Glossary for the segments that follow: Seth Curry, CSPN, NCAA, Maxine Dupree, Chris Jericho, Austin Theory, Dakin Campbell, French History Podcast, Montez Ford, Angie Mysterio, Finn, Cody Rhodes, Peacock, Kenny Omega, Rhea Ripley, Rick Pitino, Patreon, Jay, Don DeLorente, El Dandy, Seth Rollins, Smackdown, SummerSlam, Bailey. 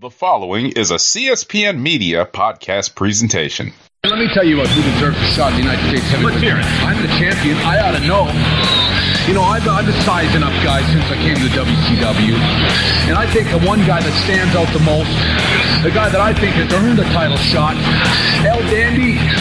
The following is a CSPN Media podcast presentation. Let me tell you what, who deserves a shot in the United States heavyweight. Let's hear it. I'm the champion. I ought to know. You know, I've been sizing up guys since I came to WCW. And I think the one guy that stands out the most, the guy that I think has earned a title shot, El Dandy,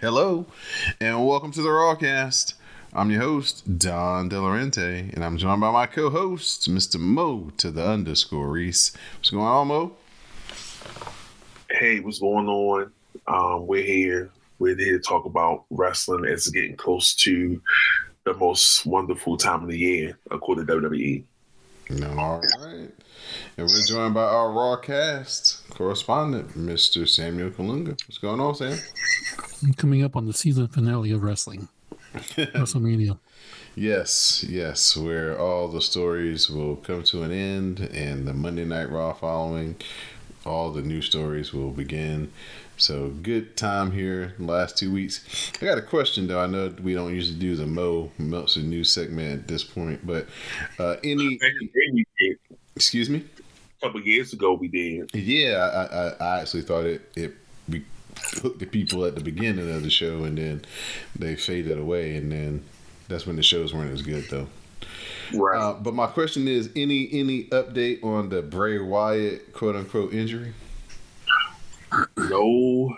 Hello, and welcome to the Rawcast. I'm your host, Don DeLorente, and I'm joined by my co-host, Mr. Mo to the underscore Reese. What's going on, Mo? Hey, what's going on? We're here to talk about wrestling as it's getting close to the most wonderful time of the year, according to WWE. All right. And we're joined by our Rawcast correspondent, Mr. Samuel Kalunga. What's going on, Sam? Coming up on the season finale of wrestling, WrestleMania. Yes, where all the stories will come to an end, and the Monday Night Raw following, all the new stories will begin. So good time here the last 2 weeks. I got a question, though. I know we don't usually do the Mo Meltzer news segment at this point, but excuse me? A couple years ago we did. Yeah, I actually thought it hooked the people at the beginning of the show, and then they faded away, and then that's when the shows weren't as good, though. Right. But my question is, any update on the Bray Wyatt quote-unquote injury? No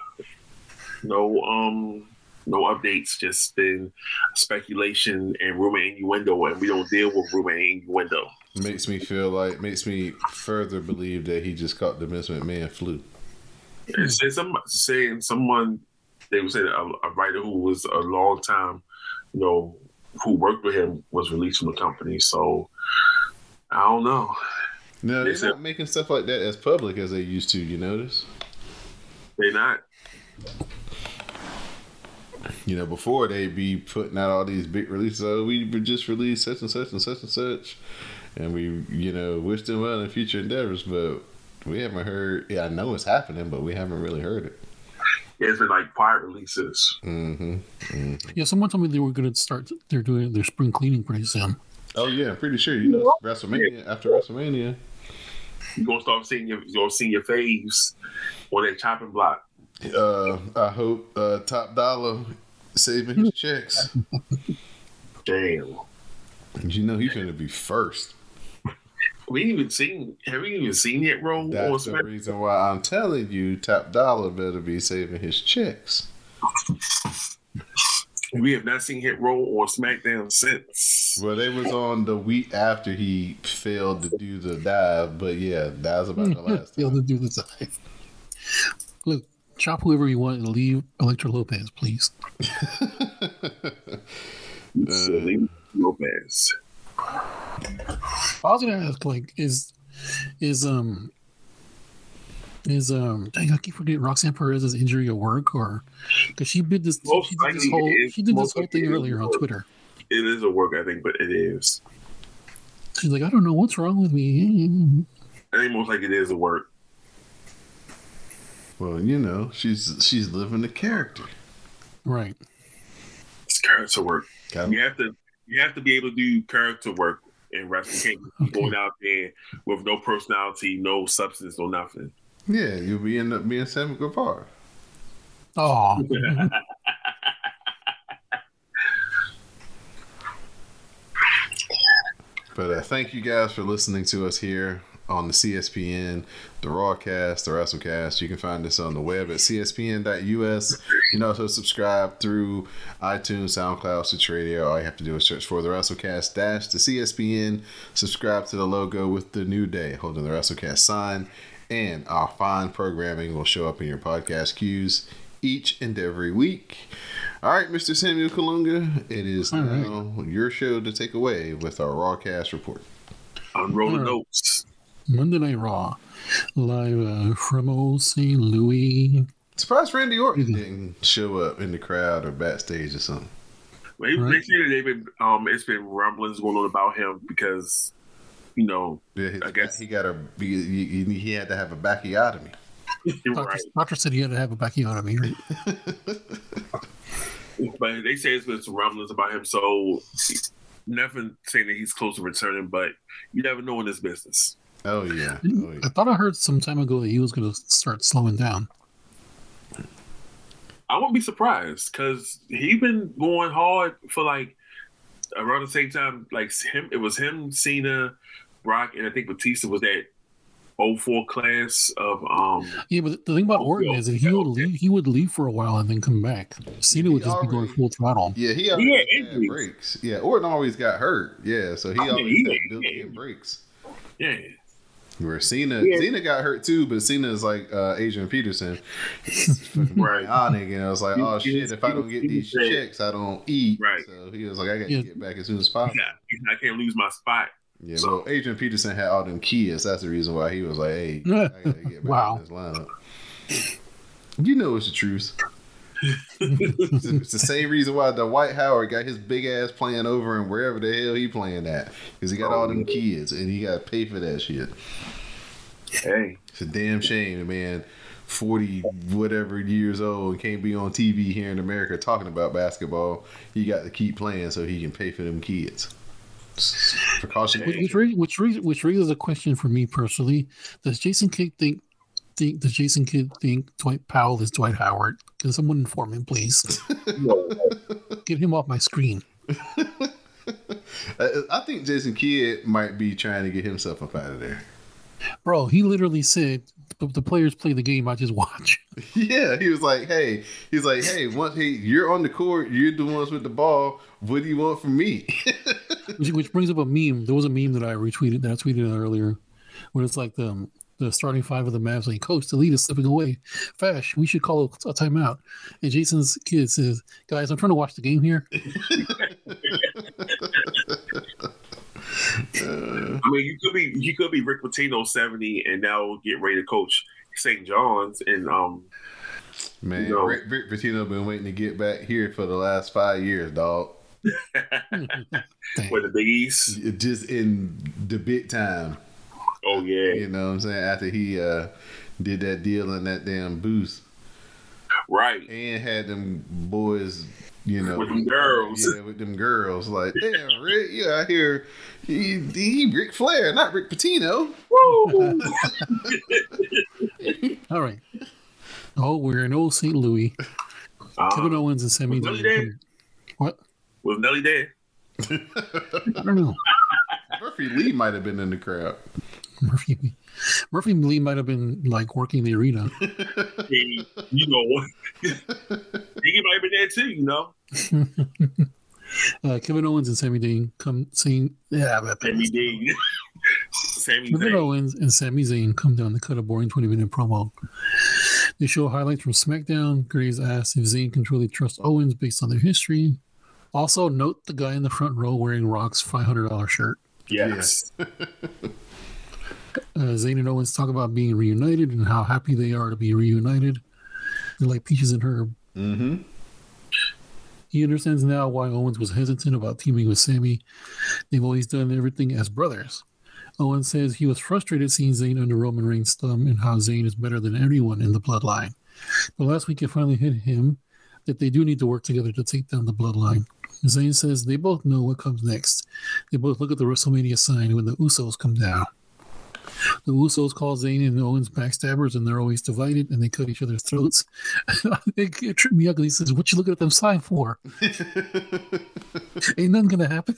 updates. Just been speculation and rumor and innuendo, and we don't deal with rumor and innuendo. Makes me further believe that he just caught the Vince McMahon flu. Someone, they were saying a writer who was a long time, you know, who worked with him was released from the company. So I don't know. No, they're not making stuff like that as public as they used to. You notice? They're not. You know, before they'd be putting out all these big releases. Oh, we just released such and such and such and such, and we, you know, wish them well in future endeavors, but. We haven't heard. Yeah, I know it's happening, but we haven't really heard it. It's been like quiet releases. Mm-hmm. Yeah, someone told me they were going to start. They're doing their spring cleaning pretty soon. Oh yeah, I'm pretty sure. You know, WrestleMania after WrestleMania, you're gonna start seeing your faves on that chopping block. I hope Top Dollar saving his checks. Damn. You know he's going to be first. Have we even seen it, bro? That's the reason why I'm telling you, Top Dollar better be saving his checks. We have not seen Hit Row or SmackDown since. Well, they was on the week after he failed to do the dive, but yeah, that was about the last time. Failed to do the dive. Look, chop whoever you want and leave Electra Lopez, please. Lopez. I was gonna ask, like, dang, I keep forgetting Roxanne Perez's injury at work, or because she did this whole thing earlier on Twitter. It is a work, I think, but it is. She's like, I don't know what's wrong with me. I think most like it is a work. Well, you know, she's living the character, right? It's character work. You have to be able to do character work in wrestling. You can't be going out there with no personality, no substance, no nothing. Yeah, you'll be end up being Sammy Guevara. Oh. But thank you guys for listening to us here on the CSPN, the Rawcast, the Wrestlecast. You can find us on the web at cspn.us. You can also subscribe through iTunes, SoundCloud, Stitcher Radio. All you have to do is search for the Wrestlecast / the CSPN. Subscribe to the logo with the New Day holding the Wrestlecast sign, and our fine programming will show up in your podcast queues each and every week. All right, Mr. Samuel Kalunga, it is now your show to take away with our Rawcast report. I'm rolling notes. Monday Night Raw, live from old St. Louis. Surprised Randy Orton didn't show up in the crowd or backstage or something. Well, it's been rumblings going on about him because, you know, I guess he had to have a bacchiotomy. Doctor said he had to have a bacchiotomy. But they say it's been some rumblings about him, so nothing saying that he's close to returning, but you never know in this business. Oh yeah. I thought I heard some time ago that he was going to start slowing down. I wouldn't be surprised because he's been going hard for like around the same time. Like him, it was him, Cena, Brock, and I think Batista was that 04 class of. Yeah, but the thing about Orton is that he would leave for a while and then come back. Cena would just be going full throttle. Yeah, he had injuries. Breaks. Yeah, Orton always got hurt. Yeah, so he always had built-in breaks. Yeah. Where Cena got hurt too, but Cena is like Adrian Peterson, right? And I was like, oh shit, if I don't get these checks, I don't eat. Right. So he was like, I got to get back as soon as possible. Yeah, I can't lose my spot. Yeah. So well, Adrian Peterson had all them kids. That's the reason why he was like, hey, I got to get back in this lineup. You know it's the truth. It's the same reason why Dwight Howard got his big ass playing over and wherever the hell he playing at, because he got all them kids and he got to pay for that shit. Hey, it's a damn shame, man. 40 whatever years old and can't be on TV here in America talking about basketball. He got to keep playing so he can pay for them kids. Precaution. Which raises a question for me personally: does Jason Kidd think Dwight Powell is Dwight Howard? Can someone inform him, please? Get him off my screen. I think Jason Kidd might be trying to get himself up out of there. Bro, he literally said, the players play the game, I just watch. Yeah, he was like, hey, you're on the court, you're the ones with the ball, what do you want from me? Which brings up a meme. There was a meme that I tweeted earlier, when it's like the starting five of the Mavs, like, coach, the lead is slipping away. Fash, we should call a timeout. And Jason's kid says, guys, I'm trying to watch the game here. I mean, you could be Rick Pitino 70 and now get ready to coach St. John's. And man, you know, Rick Pitino been waiting to get back here for the last 5 years, dog. For the Big East, just in the big time. Oh yeah, you know what I'm saying. After he did that deal in that damn booth, right? And had them boys, you know, with them girls, like, damn, Rick, you out here, he Ric Flair, not Rick Pitino. Woo! All right. Oh, we're in old St. Louis. Kevin Owens and Sammy Zayn. What? Was Nelly there? I don't know. Murphy Lee might have been in the crowd. Murphy Lee might have been like working the arena. Hey, you know what? He might have been there too, you know. Kevin Owens and Sammy Zayn come down to cut a boring 20-minute promo. They show highlights from SmackDown. Graves asks if Zayn can truly trust Owens based on their history. Also, note the guy in the front row wearing Rock's $500 shirt. Yes. Zayn and Owens talk about being reunited and how happy they are to be reunited. They're like peaches and herb. Mm-hmm. He understands now why Owens was hesitant about teaming with Sammy. They've always done everything as brothers. Owens says he was frustrated seeing Zayn under Roman Reigns' thumb and how Zayn is better than everyone in the bloodline. But last week it finally hit him that they do need to work together to take down the bloodline. Zayn says they both know what comes next. They both look at the WrestleMania sign when the Usos come down. The Usos call Zayn and Owens backstabbers, and they're always divided, and they cut each other's throats. It tripped me up because he says, what you looking at them sign for? Ain't nothing going to happen.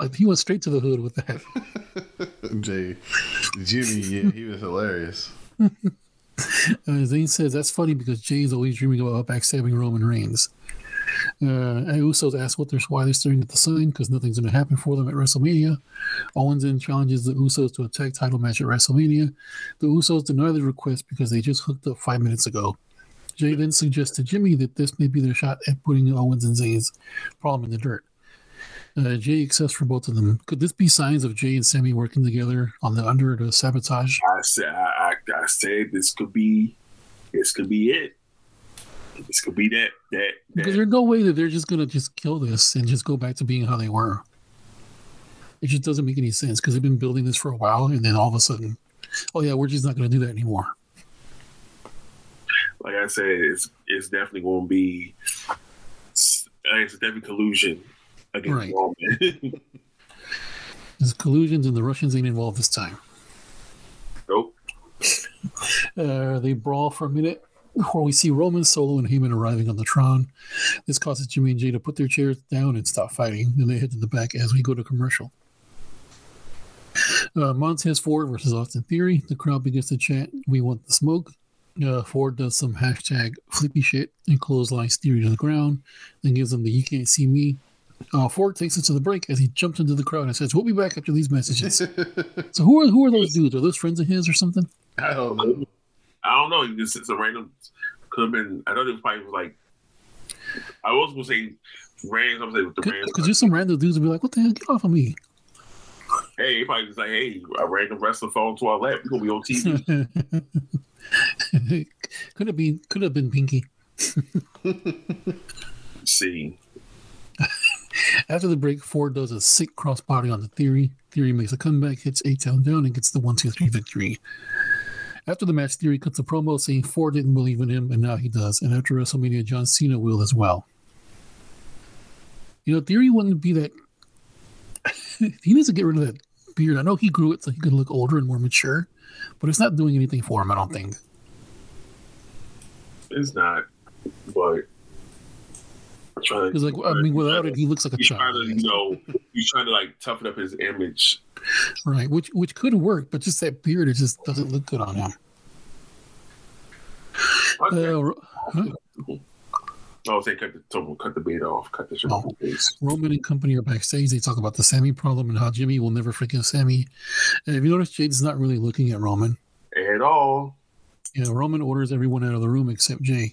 Like, he went straight to the hood with that. Jimmy, yeah, he was hilarious. Zayn says that's funny because Jay's always dreaming about backstabbing Roman Reigns. Usos asked why they're staring at the sign because nothing's going to happen for them at WrestleMania. Owens then challenges the Usos to a tag title match at WrestleMania. The Usos deny the request because they just hooked up 5 minutes ago. Jay then suggests to Jimmy that this may be their shot at putting Owens and Zayn's problem in the dirt. Jay accepts for both of them. Could this be signs of Jay and Sammy working together on the under to sabotage? I said this could be it. This could be that. Because there's no way that they're just going to just kill this and just go back to being how they were. It just doesn't make any sense because they've been building this for a while, and then all of a sudden, oh yeah, we're just not going to do that anymore. Like I said, it's definitely going to be it's definitely collusion against Roman. There's collusions, and the Russians ain't involved this time. Nope. They brawl for a minute before we see Roman, Solo, and Heyman arriving on the Tron. This causes Jimmy and Jay to put their chairs down and stop fighting, and they head to the back as we go to commercial. Montez Ford versus Austin Theory. The crowd begins to chant, "We want the smoke." Ford does some hashtag flippy shit and clotheslines Theory to the ground, then gives him the "you can't see me." Ford takes us to the break as he jumps into the crowd and says, "We'll be back after these messages." So who are those dudes? Are those friends of his or something? I don't know. It's a random. Could have been. I thought it was probably like. I was gonna say random. I'm saying with the random. Because just some random dudes would be like, "What the hell? Get off of me!" Hey, he probably just like, "Hey, a random wrestler fell into our lap. We're gonna be on TV." Could have been Pinky. See. After the break, Ford does a sick crossbody on the Theory. Theory makes a comeback, hits A-Town down, and gets the 1-2-3 victory. After the match, Theory cuts a promo saying Ford didn't believe in him, and now he does. And after WrestleMania, John Cena will as well. You know, Theory wouldn't be that... He needs to get rid of that beard. I know he grew it so he could look older and more mature, but it's not doing anything for him, I don't think. It's not, but... Because without it, he looks like a child. He's trying to like toughen up his image, right? Which could work, but just that beard, it just doesn't look good on him. No, they cut the beard off. Cut the shirt off. Roman and company are backstage. They talk about the Sammy problem and how Jimmy will never forgive Sammy. And if you notice, Jade's not really looking at Roman at all. Yeah, Roman orders everyone out of the room except Jay.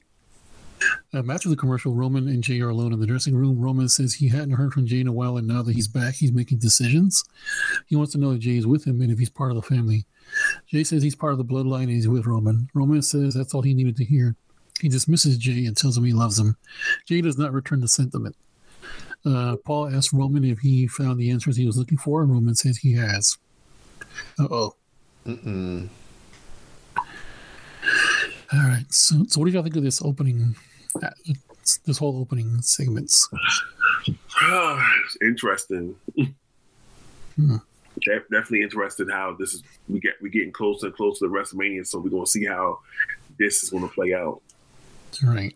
After the commercial, Roman and Jay are alone in the dressing room. Roman says he hadn't heard from Jay in a while, and now that he's back, he's making decisions. He wants to know if Jay is with him and if he's part of the family. Jay says he's part of the bloodline and he's with Roman. Roman says that's all he needed to hear. He dismisses Jay and tells him he loves him. Jay does not return the sentiment. Paul asks Roman if he found the answers he was looking for. Roman says he has. Uh-oh. Mm-mm. All right, so what do y'all think of this opening, this whole opening segments? It's interesting. Definitely interested how this is. We're getting closer and closer to WrestleMania, so we're gonna see how this is gonna play out. All right.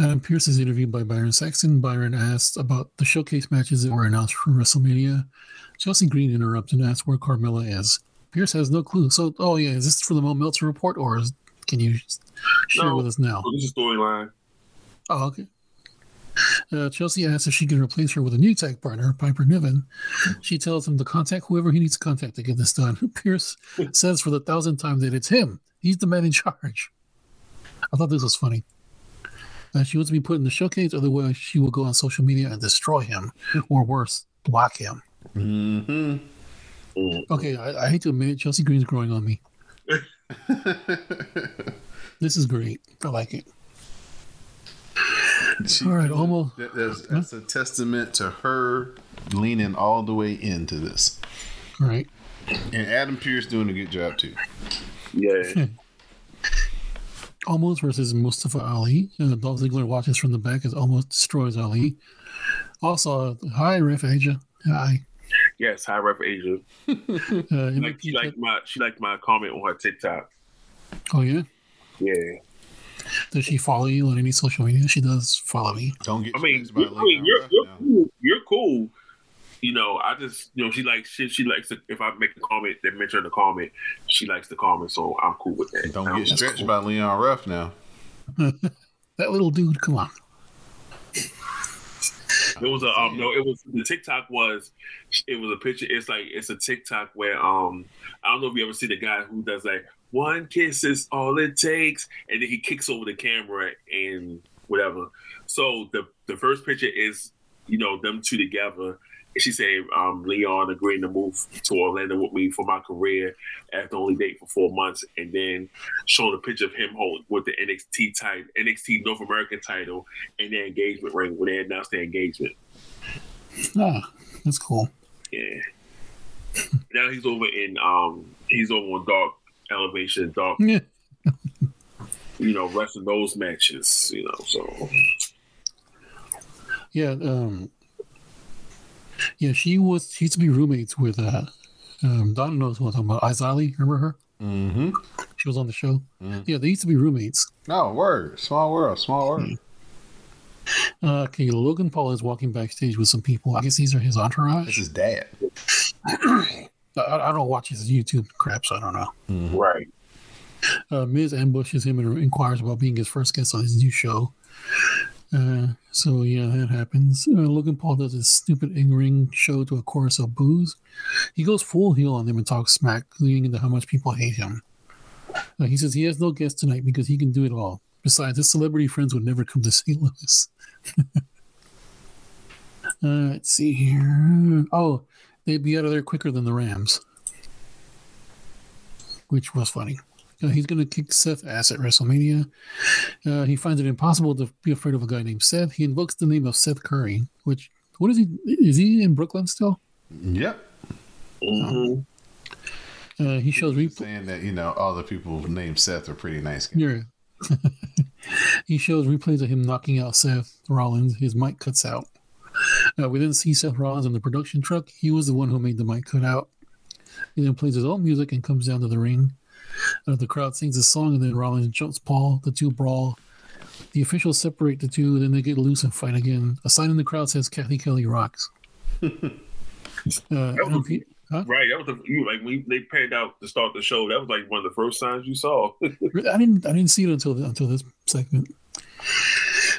Adam Pearce is interviewed by Byron Saxton. Byron asks about the showcase matches that were announced for WrestleMania. Chelsea Green interrupts and asks where Carmella is. Pearce has no clue. So, oh yeah, is this for the Mo Meltzer report, or can you share with us now? This is storyline. Oh, okay. Chelsea asks if she can replace her with a new tag partner, Piper Niven. She tells him to contact whoever he needs to contact to get this done. Pearce says for the 1,000th time that it's him. He's the man in charge. I thought this was funny. She wants to be put in the showcase, otherwise she will go on social media and destroy him, or worse, block him. Mm-hmm. Okay, I hate to admit it, Chelsea Green's growing on me. This is great. I like it. All right, almost. That's a testament to her leaning all the way into this. Right. And Adam Pearce doing a good job too. Yeah. Almost versus Mustafa Ali. Dolph Ziggler watches from the back as Almost destroys Ali. Also, hi, Ref Asia. Hi. Yes, hi, Rep Asia. She liked my comment on her TikTok. Oh yeah, yeah. Does she follow you on any social media? She does follow me. Don't get. You're cool. You know, I just she likes shit. She likes to, if I make a comment, they mention the comment. She likes the comment, so I'm cool with that. Don't get stretched by Leon Ruff now. That little dude, come on. It was a picture. It's a TikTok where I don't know if you ever see the guy who does like one kiss is all it takes, and then he kicks over the camera and whatever. So the first picture is, you know, them two together. She said, Leon agreeing to move to Orlando with me for my career after only date for 4 months, and then showing a picture of him holding with the NXT title, NXT North American title, and their engagement ring when they announced their engagement. Oh, that's cool. Yeah. Now he's over in he's over on Dark Elevation, Dark, yeah. You know, wrestling those matches, you know, so. Yeah, yeah, she used to be roommates with Donna knows who I'm talking about, Izali, remember her? Mm-hmm. She was on the show. Mm. Yeah, they used to be roommates. Oh, word. Small world, small world. Okay, Logan Paul is walking backstage with some people. I guess these are his entourage. This is dad. I don't watch his YouTube crap, so I don't know. Mm-hmm. Right. Miz ambushes him and inquires about being his first guest on his new show. So yeah, that happens. Logan Paul does his stupid in-ring show to a chorus of boos. He goes full heel on them and talks smack, leading into how much people hate him. He says he has no guests tonight because he can do it all. Besides, his celebrity friends would never come to St. Louis. Let's see here. Oh, they'd be out of there quicker than the Rams, which was funny. He's going to kick Seth's ass at WrestleMania. He finds it impossible to be afraid of a guy named Seth. He invokes the name of Seth Curry, which, what is he? Is he in Brooklyn still? Yep. Mm-hmm. He shows replay. Saying that, you know, all the people named Seth are pretty nice guys. Yeah. He shows replays of him knocking out Seth Rollins. His mic cuts out. We then see Seth Rollins in the production truck. He was the one who made the mic cut out. He then plays his own music and comes down to the ring. The crowd sings a song, and then Rollins jumps Paul. The two brawl. The officials separate the two, then they get loose and fight again. A sign in the crowd says Kathy Kelly rocks. Huh? Right, that was like when they panned out to start the show. That was like one of the first signs you saw. I didn't see it until this segment.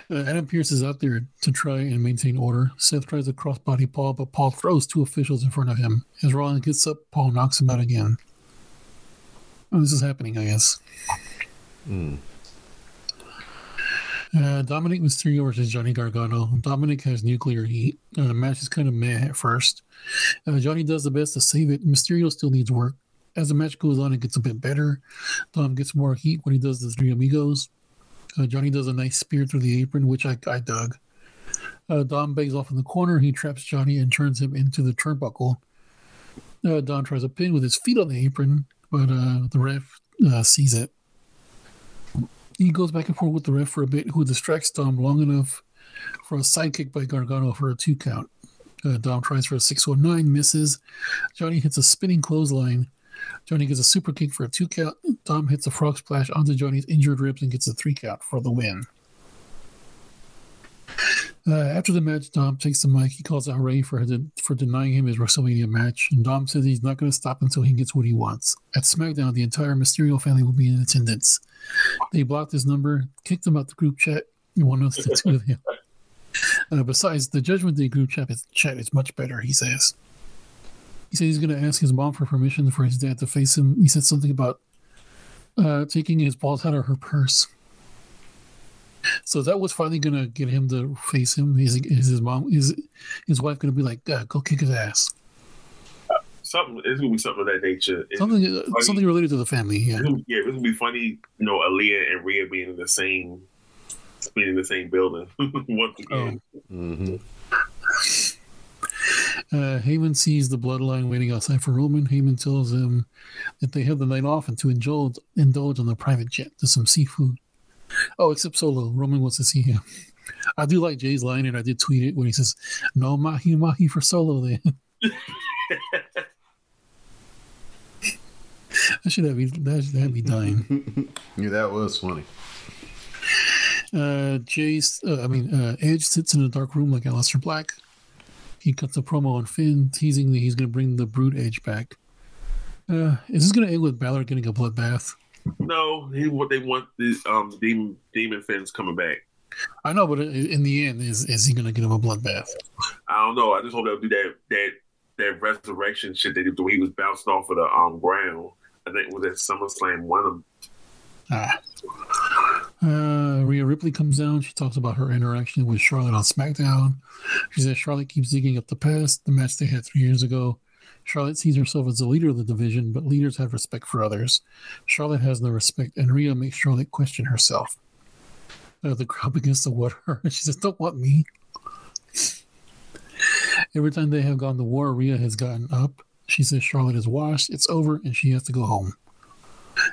Adam Pearce is out there to try and maintain order. Seth tries to crossbody Paul, but Paul throws two officials in front of him. As Rollins gets up, Paul knocks him out again. Oh, this is happening, I guess. Mm. Dominic Mysterio versus Johnny Gargano. Dominic has nuclear heat. The match is kind of meh at first. Johnny does the best to save it. Mysterio still needs work. As the match goes on, it gets a bit better. Dom gets more heat when he does the Three Amigos. Johnny does a nice spear through the apron, which I dug. Dom begs off in the corner. He traps Johnny and turns him into the turnbuckle. Dom tries a pin with his feet on the apron, but the ref sees it. He goes back and forth with the ref for a bit, who distracts Dom long enough for a sidekick by Gargano for a 2 count. Dom tries for a 619, misses. Johnny hits a spinning clothesline. Johnny gets a super kick for a 2 count. Dom hits a frog splash onto Johnny's injured ribs and gets a 3 count for the win. After the match, Dom takes the mic. He calls out Ray for denying him his WrestleMania match, and Dom says he's not going to stop until he gets what he wants. At SmackDown, the entire Mysterio family will be in attendance. They blocked his number, kicked him out the group chat, and won us the two of him. Besides, the Judgment Day group chat is much better, he says. He said he's going to ask his mom for permission for his dad to face him. He said something about taking his balls out of her purse. So that was finally gonna get him to face him. Is his mom? Is his wife gonna be like, go kick his ass? Something. It's gonna be something of that nature. Something related to the family. Yeah, it's gonna be funny. You know, Aaliyah and Rhea being in the same building once again. Mm-hmm. Heyman sees the bloodline waiting outside for Roman. Heyman tells him that they have the night off and to indulge on the private jet to some seafood. Oh, except Solo. Roman wants to see him. I do like Jay's line, and I did tweet it when he says, "No mahi for Solo." Then that should have me dying. Yeah, that was funny. Edge sits in a dark room like Aleister Black. He cuts a promo on Finn, teasing that he's going to bring the Brood Edge back. Is this going to end with Balor getting a bloodbath? No, what they want is Demon Finn's coming back. I know, but in the end, is he going to get him a bloodbath? I don't know. I just hope they'll do that resurrection shit that he was bouncing off of the ground. I think with SummerSlam, one of them. Rhea Ripley comes down. She talks about her interaction with Charlotte on SmackDown. She says Charlotte keeps digging up the past, the match they had 3 years ago. Charlotte sees herself as the leader of the division, but leaders have respect for others. Charlotte has no respect, and Rhea makes Charlotte question herself. The crowd begins to water her. She says, "Don't want me." Every time they have gone to war, Rhea has gotten up. She says Charlotte is washed, it's over, and she has to go home.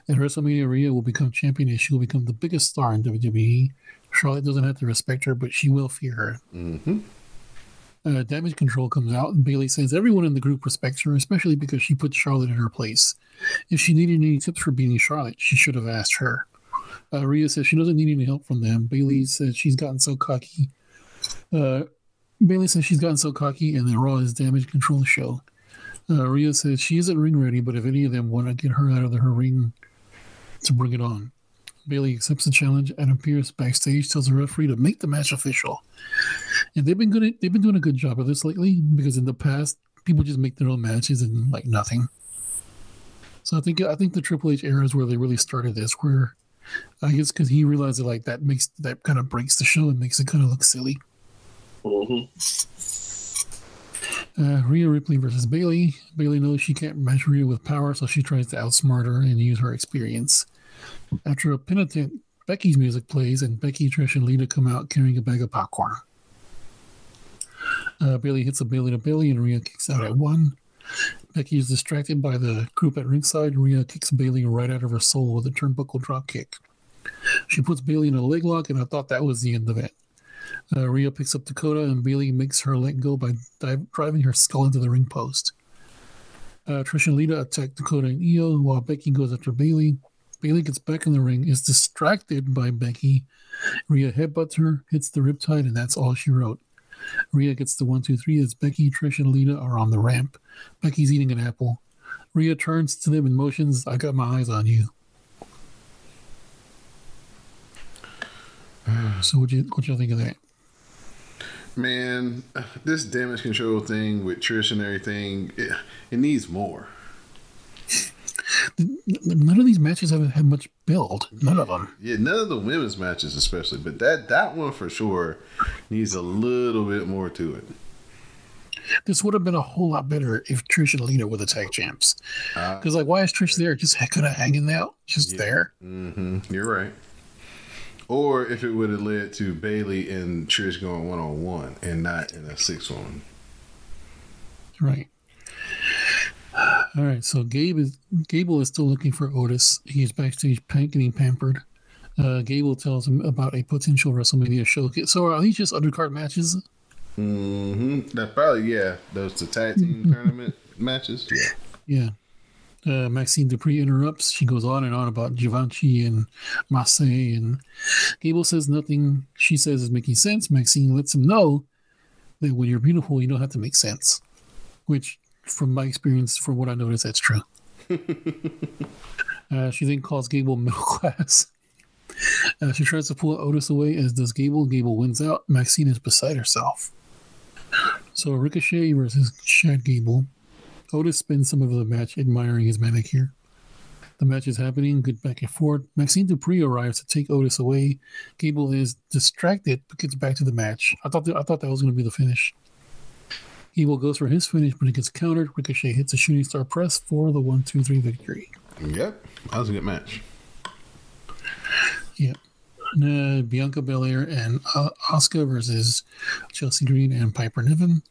At WrestleMania, Rhea will become champion, and she will become the biggest star in WWE. Charlotte doesn't have to respect her, but she will fear her. Mm-hmm. Damage Control comes out, and Bailey says everyone in the group respects her, especially because she put Charlotte in her place. If she needed any tips for beating Charlotte, she should have asked her. Rhea says she doesn't need any help from them. Bailey says she's gotten so cocky. And then Raw is Damage Control show. Rhea says she isn't ring ready, but if any of them want to get her out of her ring, to bring it on. Bailey accepts the challenge. Adam Pearce backstage tells the referee to make the match official. And they've been doing a good job of this lately, because in the past people just make their own matches and like nothing. So I think the Triple H era is where they really started this, where I guess because he realized that like that kind of breaks the show and makes it kind of look silly. Mm-hmm. Rhea Ripley versus Bailey. Bailey knows she can't match Rhea with power, so she tries to outsmart her and use her experience. After a penitent, Becky's music plays, and Becky, Trish, and Lita come out carrying a bag of popcorn. Bailey hits a Bailey to Bailey, and Rhea kicks out at one. Becky is distracted by the group at ringside. Rhea kicks Bailey right out of her soul with a turnbuckle dropkick. She puts Bailey in a leg lock, and I thought that was the end of it. Rhea picks up Dakota, and Bailey makes her let go by driving her skull into the ring post. Trish and Lita attack Dakota and Io, while Becky goes after Bailey. Bailey gets back in the ring, is distracted by Becky. Rhea headbutts her, hits the riptide, and that's all she wrote. Rhea gets the 1-2-3 as Becky, Trish, and Lita are on the ramp. Becky's eating an apple. Rhea turns to them and motions, "I got my eyes on you." So what you think of that? Man, this Damage Control thing with Trish and everything, it needs more. None of these matches haven't had much build. None of them. Yeah, none of the women's matches especially, but that one for sure needs a little bit more to it. This would have been a whole lot better if Trish and Lita were the tag champs. Because like, why is Trish there? Just kind of hanging out, just there. Mm-hmm. You're right. Or if it would have led to Bailey and Trish going 1-on-1 and not in a 6-1. Right. All right, so Gable is still looking for Otis. He's backstage getting pampered. Gable tells him about a potential WrestleMania showcase. So are these just undercard matches? Mm-hmm. That probably, yeah. Those the tag team tournament matches. Yeah. Maxine Dupree interrupts. She goes on and on about Givenchy and Massey, and Gable says nothing she says is making sense. Maxine lets him know that when you're beautiful, you don't have to make sense, which from my experience, from what I noticed, that's true. She then calls Gable middle class. She tries to pull Otis away, as does Gable. Gable wins out. Maxine is beside herself. So Ricochet versus Chad Gable. Otis spends some of the match admiring his manicure. The match is happening, good back and forth. Maxine Dupree arrives to take Otis away. Gable is distracted, but gets back to the match. I thought that was going to be the finish. Gable goes for his finish, but it gets countered. Ricochet hits a shooting star press for the 1-2-3 victory. Yep. That was a good match. Yep. And, Bianca Belair and Asuka versus Chelsea Green and Piper Niven.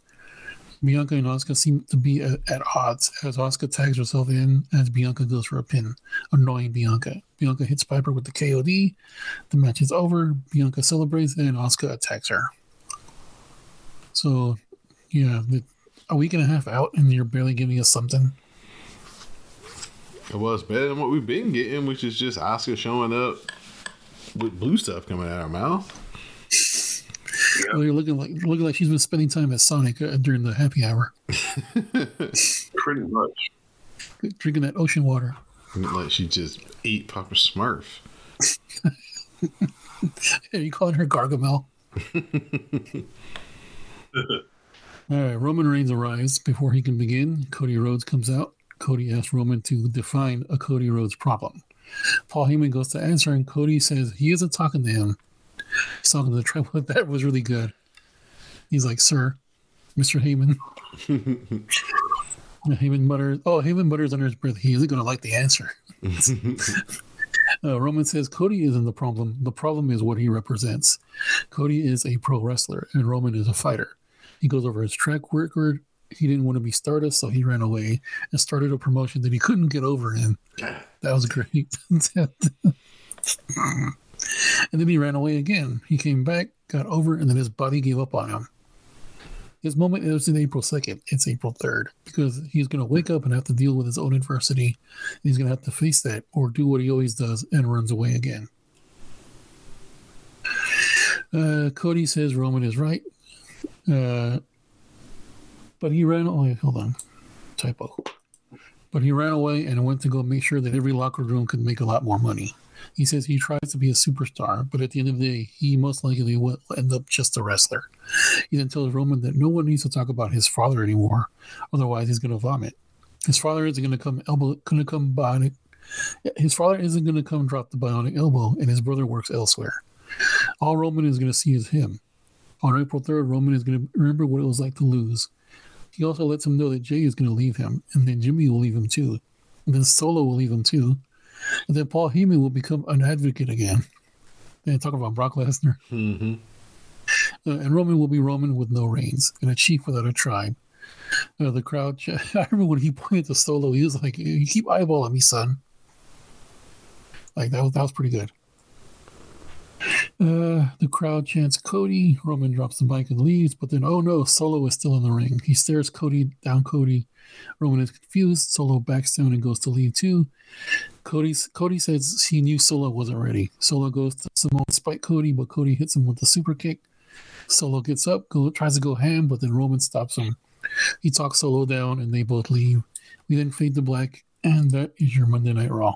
Bianca and Asuka seem to be at odds, as Asuka tags herself in as Bianca goes for a pin, annoying Bianca. Bianca hits Piper with the KOD. The match is over. Bianca celebrates, and Asuka attacks her. So... yeah, a week and a half out, and you're barely giving us something. Well, it's better than what we've been getting, which is just Oscar showing up with blue stuff coming out of her mouth. Yeah. Well, you're looking like she's been spending time at Sonic during the happy hour. Pretty much. Drinking that ocean water. Like she just ate Papa Smurf. Are you calling her Gargamel? All right, Roman Reigns arrives. Before he can begin, Cody Rhodes comes out. Cody asks Roman to define a Cody Rhodes problem. Paul Heyman goes to answer, and Cody says he isn't talking to him. He's talking to the Tribal. That was really good. He's like, "Sir, Mr. Heyman." Heyman mutters under his breath, "He isn't going to like the answer." Roman says Cody isn't the problem. The problem is what he represents. Cody is a pro wrestler, and Roman is a fighter. He goes over his track record. He didn't want to be Stardust, so he ran away and started a promotion that he couldn't get over in. That was great. And then he ran away again. He came back, got over, and then his body gave up on him. His moment is in April 2nd. It's April 3rd because he's going to wake up and have to deal with his own adversity. He's going to have to face that or do what he always does and runs away again. Cody says Roman is right. But he ran away. Hold on. Typo. But he ran away and went to go make sure that every locker room could make a lot more money. He says he tries to be a superstar, but at the end of the day, he most likely will end up just a wrestler. He then tells Roman that no one needs to talk about his father anymore, otherwise he's going to vomit. His father isn't going to come bionic. His father isn't going to come drop the bionic elbow, and his brother works elsewhere. All Roman is going to see is him. On April 3rd, Roman is going to remember what it was like to lose. He also lets him know that Jay is going to leave him, and then Jimmy will leave him too, and then Solo will leave him too, and then Paul Heyman will become an advocate again. They talk about Brock Lesnar. Mm-hmm. And Roman will be Roman with no reins and a chief without a tribe. The crowd, I remember when he pointed to Solo, he was like, "You keep eyeballing me, son." Like, that was pretty good. The crowd chants Cody. Roman drops the mic and leaves, but then, oh no, Solo is still in the ring. He stares down Cody. Roman is confused. Solo backs down and goes to leave too. Cody says he knew Solo wasn't ready. Solo goes to Samoan spike Cody, but Cody hits him with the super kick. Solo gets up, tries to go ham, but then Roman stops him. He talks Solo down, and they both leave. We then fade to black, and that is your Monday Night Raw.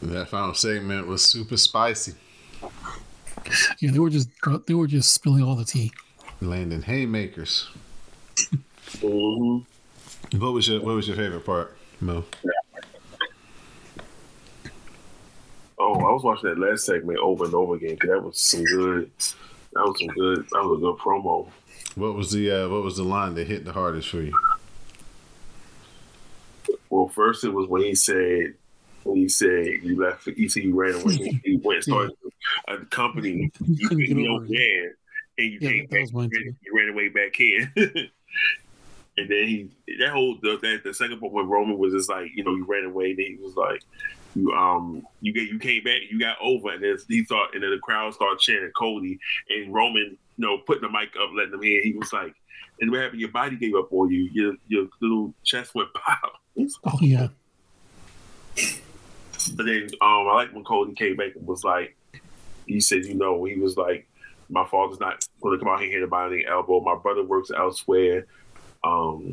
That final segment was super spicy. Yeah, they were just spilling all the tea, landing haymakers. Mm-hmm. What was your favorite part, Mo? Oh, I was watching that last segment over and over again because that was a good promo. What was the line that hit the hardest for you? Well, first it was when he said. You left. He said you ran away. He went and started a company. You couldn't get over it. And you came back. You ran away back in. And then the second part with Roman was just like, you ran away. Then he was like, you came back. You got over. And then and then the crowd started chanting Cody and Roman. Putting the mic up, letting them in. He was like, and what happened? Your body gave up on you. Your little chest went pop. Oh yeah. But then I like when Cody came back and was like, he said, he was like, my father's not going to come out here and buy any elbow. My brother works elsewhere. Then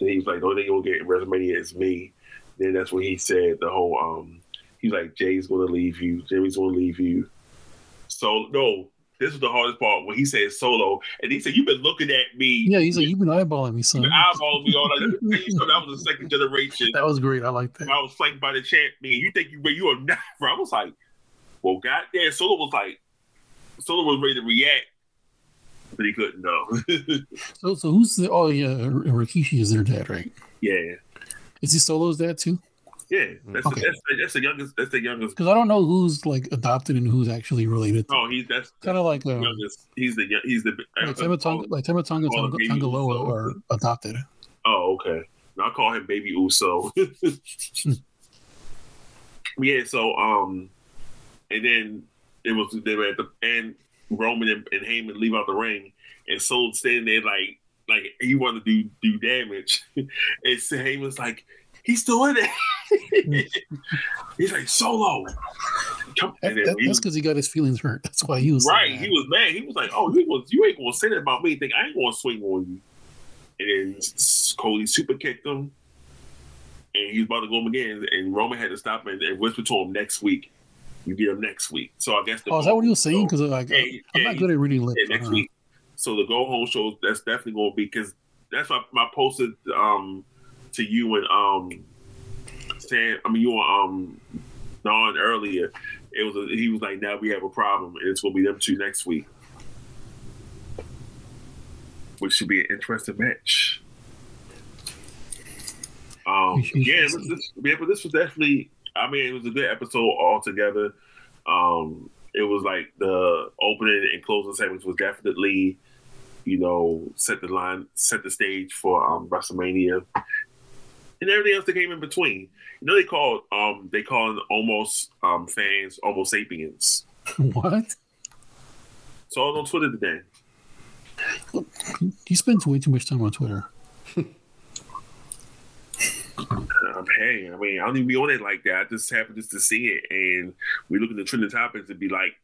he was like, the only thing you'll get in WrestleMania is me. Then that's when he said the whole, he's like, Jay's going to leave you. Jimmy's going to leave you. So, no, this was the hardest part when he said Solo. And he said, you've been looking at me. Yeah, he's like, you've been eyeballing me, son. You've been eyeballing me all that. So that was the second generation. That was great. I like that. I was flanked by the champ. Man, you think you are not, bro. I was like, well, goddamn. Solo was ready to react, but he couldn't, though. So who's the, oh, yeah, Rikishi is their dad, right? Yeah. Is he Solo's dad, too? Yeah, that's the youngest. Because I don't know who's like adopted and who's actually related. No, that's kind of like the youngest. He's the like Tama Tonga Loa are adopted. Oh, okay. Now I call him Baby Uso. Yeah. So and then they were at the end. Roman and Heyman leave out the ring, and Solo standing there like he wanted to do damage, and Heyman's like. He's still in it. He's like, Solo. That's because he got his feelings hurt. That's why he was right. He was mad. He was like, oh, you ain't going to say that about me. Think I ain't going to swing on you. And then Cody super kicked him. And he's about to go him again. And Roman had to stop him and whisper to him next week. You get him next week. So I guess. Oh, is that what he was saying? Because I'm not good at reading lips. Next week. So the go home show, that's definitely going to be because That's why I posted to you and Sam. I mean, you and Don earlier. It was he was like, now we have a problem, and it's gonna be them two next week, which should be an interesting match. But this was definitely. I mean, it was a good episode altogether. It was like the opening and closing segments was definitely, you know, set the stage for WrestleMania, and everything else that came in between. You know, they call almost fans Homo sapiens. What? So I was on Twitter today. Look, he spends way too much time on Twitter. Hey, I mean, I don't even be on it like that. I just happened just to see it, and we look at the trending topics and be like,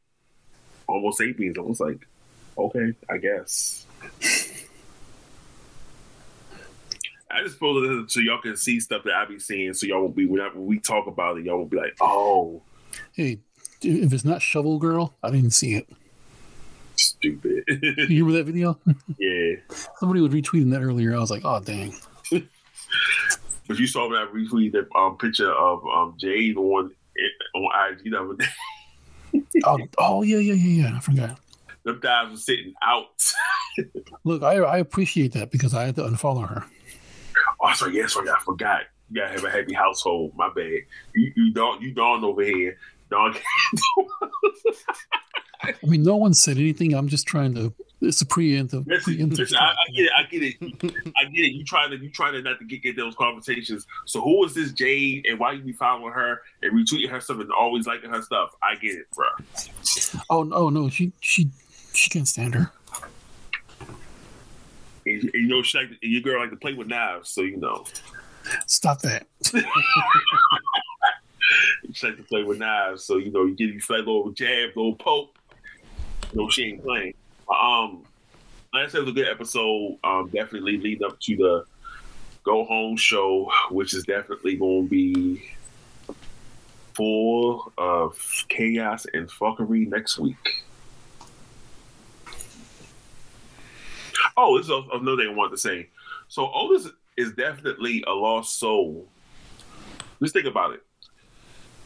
almost sapiens. I was like, okay, I guess. I just pulled it so y'all can see stuff that I be seeing, so y'all won't be when we talk about it, y'all won't be like, oh. Hey, if it's not Shovel Girl, I didn't see it. Stupid. You remember that video? Yeah. Somebody was retweeting that earlier. I was like, oh, dang. But you saw when I retweeted that picture of Jay on IG the other day. Oh yeah. I forgot. Them guys were sitting out. Look, I appreciate that because I had to unfollow her. Oh, sorry, I forgot. You gotta have a happy household. My bad. You don't over here. Don't. I mean, no one said anything. I'm just trying to. It's a preemptive. I get it. You trying to not to get those conversations. So who is this Jade, and why you be following her and retweeting her stuff and always liking her stuff? I get it, bro. Oh no, she can't stand her. And you know, your girl like to play with knives, so you know. Stop that. She like to play with knives, so you know. You give you a little jab, little poke. No, she ain't playing. Like I said, it was a good episode. Definitely leading up to the go home show, which is definitely going to be full of chaos and fuckery next week. Oh, this is another thing I wanted to say. So Otis is definitely a lost soul. Just think about it.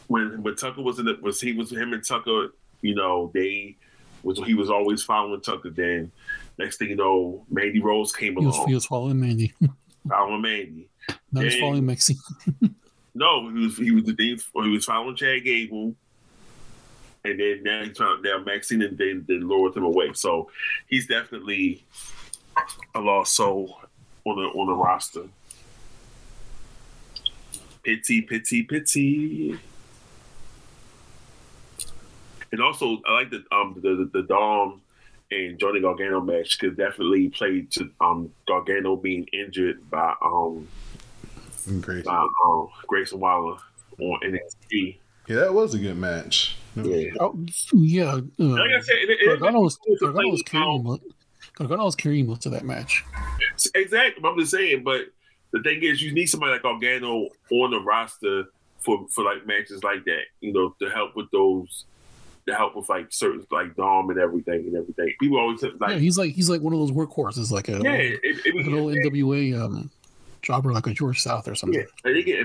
When Tucker was in it, him and Tucker, you know, he was always following Tucker. Then, next thing you know, Mandy Rose came along. He was following Mandy. Now he's following Maxine. No, he was following Chad Gable, and then now he's trying to Maxine and then lured him away. So he's definitely a lost soul on the roster. Pity. And also, I like the Dom and Johnny Gargano match could definitely play to Gargano being injured by Grayson Waller on NXT. Yeah, that was a good match. Yeah. Like I said, Gargano was carrying most of that match. Exactly. I'm just saying, but the thing is, you need somebody like Gargano on the roster for like matches like that, you know, to help with those. To help with like certain like Dom and everything. People always have, like he's like one of those workhorses, like an old NWA jobber, like a George South or something. Yeah, they get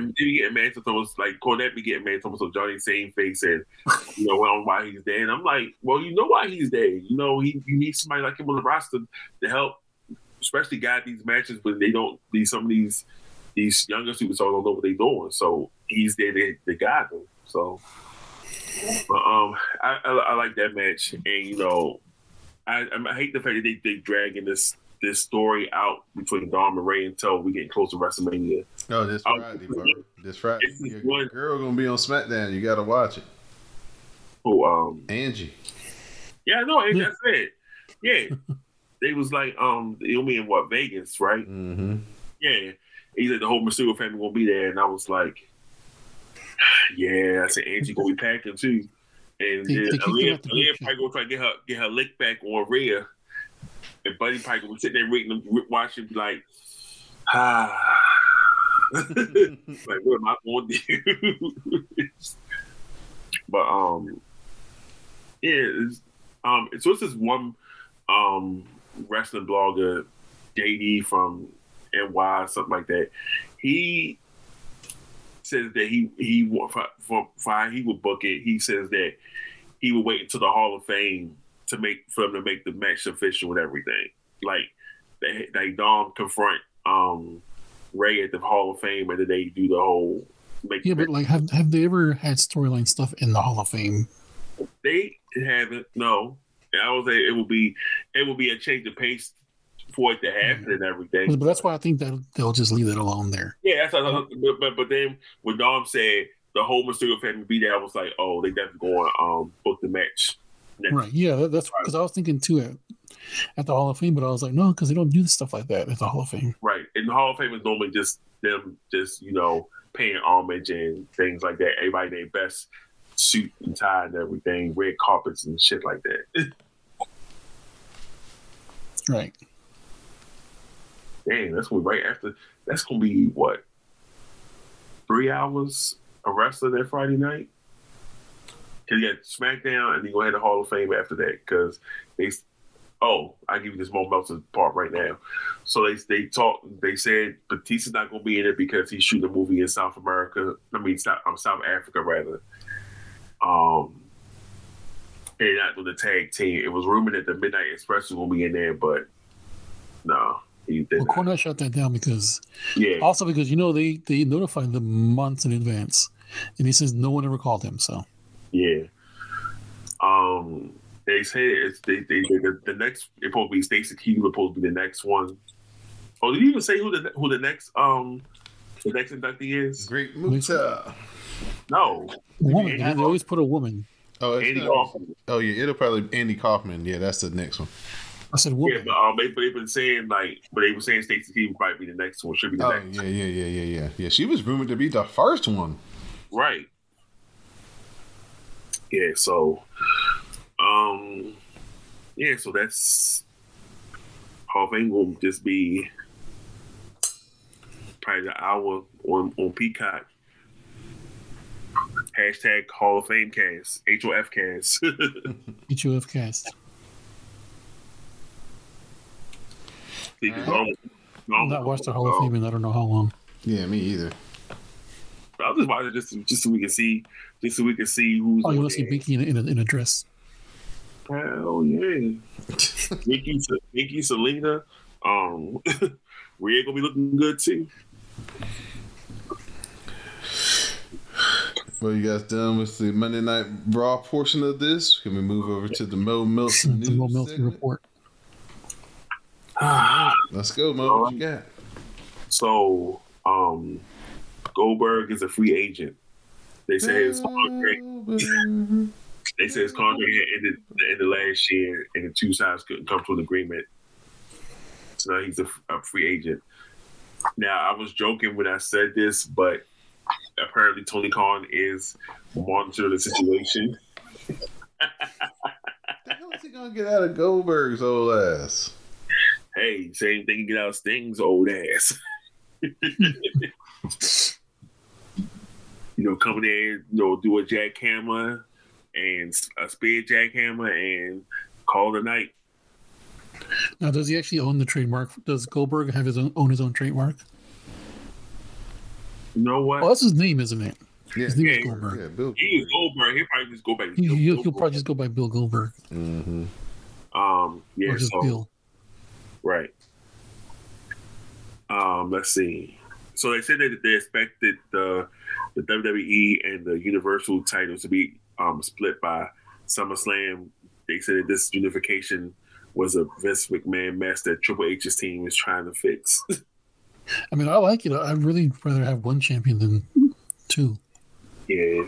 mad to almost like Cornette be getting mad to almost Johnny same face and you know why he's there. And I'm like, well, you know why he's there. You know you need somebody like him on the roster to help, especially guide these matches when they don't these some of these younger superstars don't know what they're doing. So he's there to guide them. So. But I like that match, and you know, I hate the fact that they dragging this story out between Dom and Ray until we get close to WrestleMania. Oh, this Friday, bro. This Friday, your girl gonna be on SmackDown. You gotta watch it. Oh, Angie. Yeah, I know. That's it. Yeah, they was like, it'll be in what Vegas, right? Mm-hmm. Yeah, he said the whole Mysterio family won't be there, and I was like. Yeah, I said Angie gonna be packing too, and then Aaliyah probably gonna try to get her lick back on Rhea, and Buddy probably gonna sit there reading them, watching, be like, like what am I gonna do? But so this is one wrestling blogger, JD from and why and stuff like that. He says that for how he would book it. He says that he would wait until the Hall of Fame to make for him to make the match official and everything. Like they Dom confront Ray at the Hall of Fame, and then they do the whole. But like, have they ever had storyline stuff in the Hall of Fame? They haven't. No, I would say it would be a change of pace for it to happen and everything. But that's why I think that they'll just leave it alone there. Yeah, but then when Dom said the whole Mysterio family be there, I was like, oh, they definitely going book the match. Right. Yeah, that's because I was thinking too at the Hall of Fame, but I was like, no, because they don't do stuff like that at the Hall of Fame. Right, and the Hall of Fame is normally just them, just paying homage and things like that. Everybody their best suit and tie and everything, red carpets and shit like that. Right. Dang, that's what right after. That's gonna be what, 3 hours of wrestling that Friday night. Cause you got SmackDown and you go ahead to Hall of Fame after that. Cause I give you this Mo Meltzer part right now. So they said Batista's not gonna be in it because he's shooting a movie in South Africa rather. And not with the tag team. It was rumored that the Midnight Express was gonna be in there, but no. Cornette shut that down because they notified them months in advance, and he says no one ever called him. So yeah, they said it's the next. It supposed to be Stacey Keebler, supposed to be the next one. Oh, did you even say who the next next inductee is? Great Muta. No, woman. They always put a woman. Oh, Andy Kaufman. Oh yeah, it'll probably be Andy Kaufman. Yeah, that's the next one. I said, "What?" Yeah, but they were saying Stacey Keebler might be the next one. Should be the next. Yeah. She was rumored to be the first one, right? Yeah. So, So that's Hall of Fame will just be probably an hour on Peacock. # Hall of Fame cast, HOF cast, HOF cast. I've not watched the Hall of Fame in I don't know how long. Yeah, me either. I'll just watch it just so we can see who's. Oh, you want to see Becky in a dress? Hell yeah, Becky, Selena, Rhea gonna be looking good too. Well, you guys done with the Monday Night Raw portion of this? Can we move over to the Mo Meltzer news? The Mo Meltzer report. Let's go, Mo. What you got? So, Goldberg is a free agent. They say his contract. They say his contract ended in the last year, and the two sides couldn't come to an agreement. So now he's a free agent. Now, I was joking when I said this, but apparently Tony Khan is monitoring the situation. The hell is he gonna get out of Goldberg's old ass? Hey, same thing, get out Sting's old ass. Coming in, do a jackhammer and a spear jackhammer and call the night. Now, does he actually own the trademark? Does Goldberg have his own trademark? You know what? Oh, that's his name, isn't it? Yeah, his name is Goldberg. Yeah, Bill Goldberg. He's Goldberg. He'll probably just go by Bill Goldberg. He'll probably just go by Bill Goldberg. Mm-hmm. Or just Bill. Right. Let's see. So they said that they expected the WWE and the Universal titles to be split by SummerSlam. They said that this unification was a Vince McMahon mess that Triple H's team is trying to fix. I mean, I like it. I'd really rather have one champion than two. Yeah.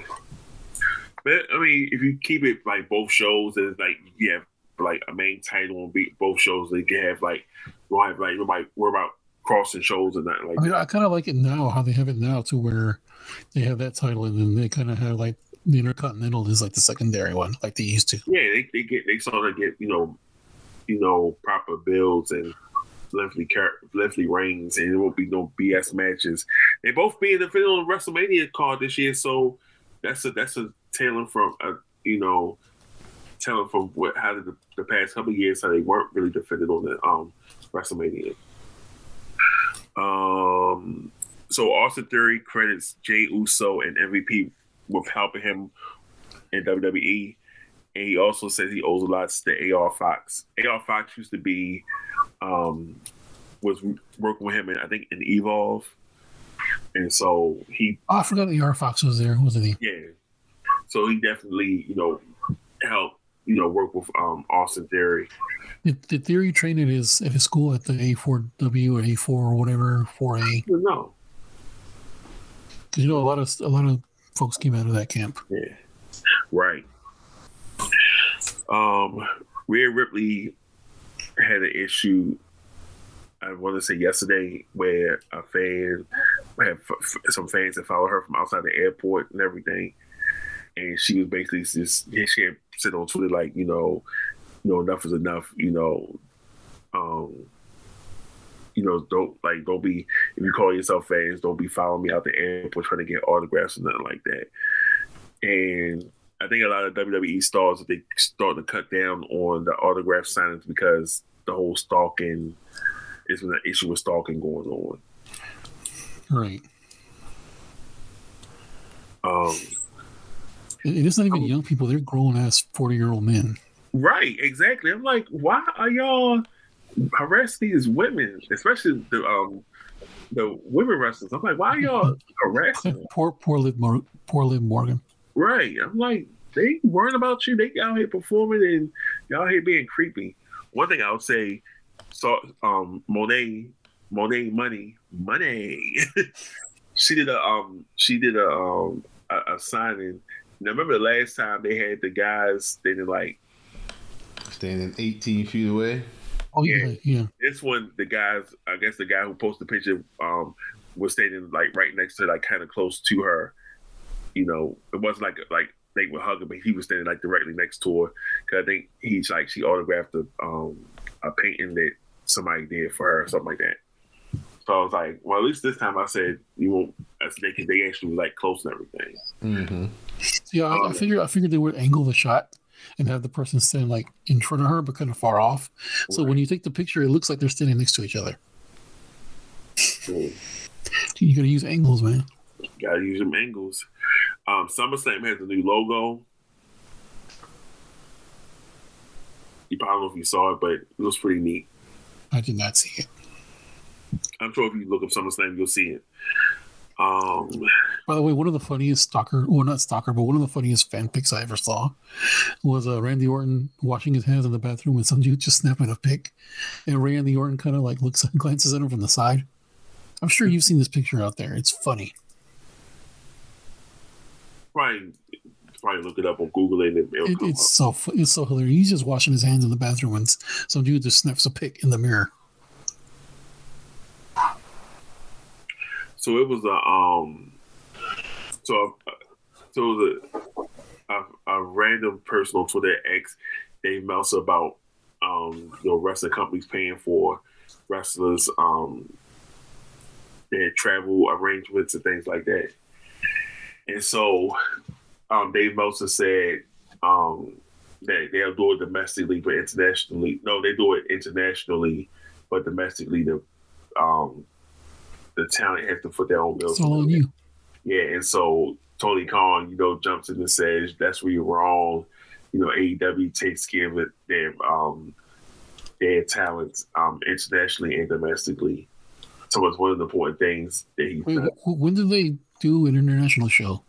But, I mean, if you keep it like both shows, and like, yeah, like a main title on both shows, they can have like don't have like nobody worry about crossing shows and that. Like, I mean, I kind of like it now how they have it now to where they have that title and then they kind of have like the Intercontinental is like the secondary one, like they used to. Yeah, they sort of get proper builds and lengthy reigns, and there won't be no BS matches. They both being defended on the WrestleMania card this year, so that's a tailing from telling from how the past couple of years how they weren't really defended on the WrestleMania. So Austin Theory credits Jay Uso and MVP with helping him in WWE. And he also says he owes a lot to AR Fox. AR Fox used to be, was working with him in, I think, in Evolve. And so he... Oh, I forgot AR Fox was there, wasn't he? Yeah. So he definitely, you know, helped, you know, work with Austin Theory. Did Theory train at his school at the A4W or A4 or whatever, 4A? No. Because, you know, a lot of folks came out of that camp. Yeah. Right. Rhea Ripley had an issue, I want to say yesterday, where a fan, some fans that followed her from outside the airport and everything, and she was basically just, she had said on Twitter, like, you know, enough is enough, you know, don't be, if you call yourself fans, don't be following me out the airport trying to get autographs or nothing like that. And I think a lot of WWE stars, they start to cut down on the autograph signings because the whole stalking, it's been an issue with stalking going on. Right. And it's not even young people. They're grown-ass 40-year-old men. Right, exactly. I'm like, why are y'all harassing these women, especially the women wrestlers? I'm like, why are y'all harassing? Poor Liv Morgan. Right. I'm like, they worrying about you. They out here performing and y'all here being creepy. One thing I would say, so Monet Money. she did a signing. Now remember the last time they had the guys standing 18 feet away. Oh yeah. This one, the guys, I guess the guy who posted the picture was standing like right next to, like, kind of close to her. You know, it wasn't like they were hugging, but he was standing like directly next to her. Because I think he's like, she autographed a painting that somebody did for her or something like that. So I was like, well, at least this time I said you won't. They actually were like close and everything. Mm-hmm. Yeah, I figured they would angle the shot and have the person stand like in front of her but kind of far off. Right. So when you take the picture, it looks like they're standing next to each other. Cool. You gotta use angles, man. Gotta use them angles. SummerSlam has a new logo. You probably don't know if you saw it, but it looks pretty neat. I did not see it. I'm sure if you look up SummerSlam, you'll see it. By the way, one of the funniest one of the funniest fan pics I ever saw was Randy Orton washing his hands in the bathroom with some dude just snapping a pic, and Randy Orton kind of like glances at him from the side. I'm sure you've seen this picture out there. It's funny. Probably look it up on Google and it'll come up. It's so hilarious. He's just washing his hands in the bathroom and some dude just snaps a pic in the mirror. So it was a random person on Twitter asked Dave Meltzer about you know, wrestling companies paying for wrestlers their travel arrangements and things like that. And so Dave Meltzer said that they'll do it domestically, but internationally. No, they do it internationally, but domestically, the talent has to put their own bills. It's all on you. Yeah, and so Tony Khan, you know, jumps in and says, that's where you're wrong. You know, AEW takes care of their talents internationally and domestically. So it's one of the important things that he said. When did they do an international show?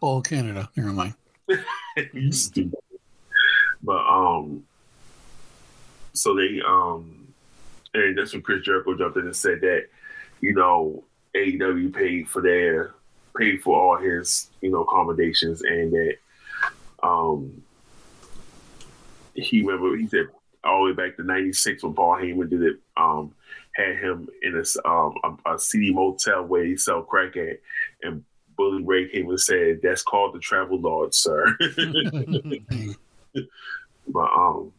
Oh, Canada. Never mind. But so they and that's when Chris Jericho jumped in and said that, you know, AEW paid for all his, you know, accommodations, and that he said all the way back to '96 when Paul Heyman did it, had him in a seedy motel where he sell crack at, and Bully Ray came and said, "That's called the travel lodge, sir." But I don't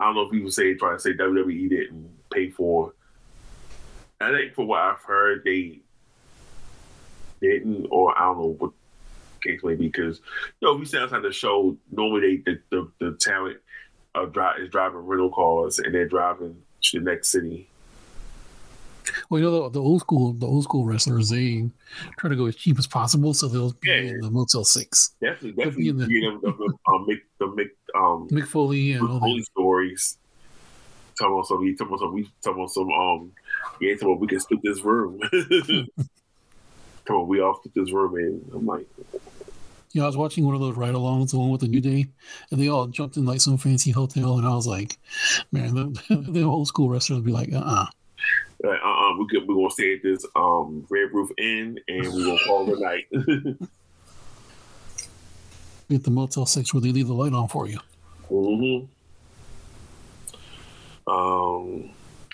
know if people try to say WWE didn't pay for. I think for what I've heard, they didn't, or I don't know what case may be, because, you know, if you sit outside the show, normally the talent is driving rental cars and they're driving to the next city. Well, you know, the old school wrestlers, they try to go as cheap as possible, so they'll be in the Motel 6. Definitely, Mick Foley and all those stories. Talking about we can split this room. Come on, we all split this room, and I'm like. Yeah, I was watching one of those ride-alongs, the one with the New Day, and they all jumped in like some fancy hotel, and I was like, man, the old school wrestlers would be like, we're going to stay at this Red Roof Inn, and we're going to call it a night. Get the Motel 6 where they leave the light on for you. Mm-hmm.